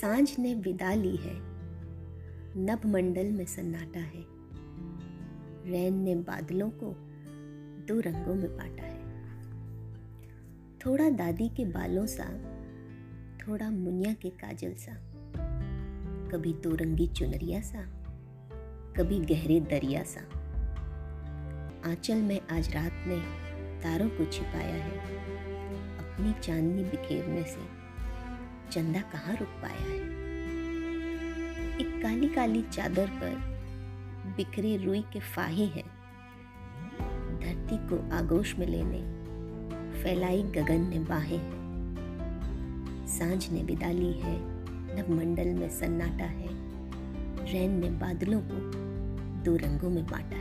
सांझ ने विदा ली है, नभमंडल में सन्नाटा है, रैन ने बादलों को दो रंगों में बांटा है। थोड़ा दादी के बालों सा, थोड़ा मुनिया के काजल सा, कभी दो रंगी चुनरिया सा, कभी गहरे दरिया सा। आंचल में आज रात ने तारों को छिपाया है, अपनी चांदनी बिखेरने से चंदा कहाँ रुक पाया है। एक काली काली चादर पर बिखरे रुई के फाहे हैं, धरती को आगोश में लेने फैलाई गगन ने बाहें हैं। सांझ ने विदा ली है, नवमंडल में सन्नाटा है, रैन ने बादलों को दो रंगों में बांटा है।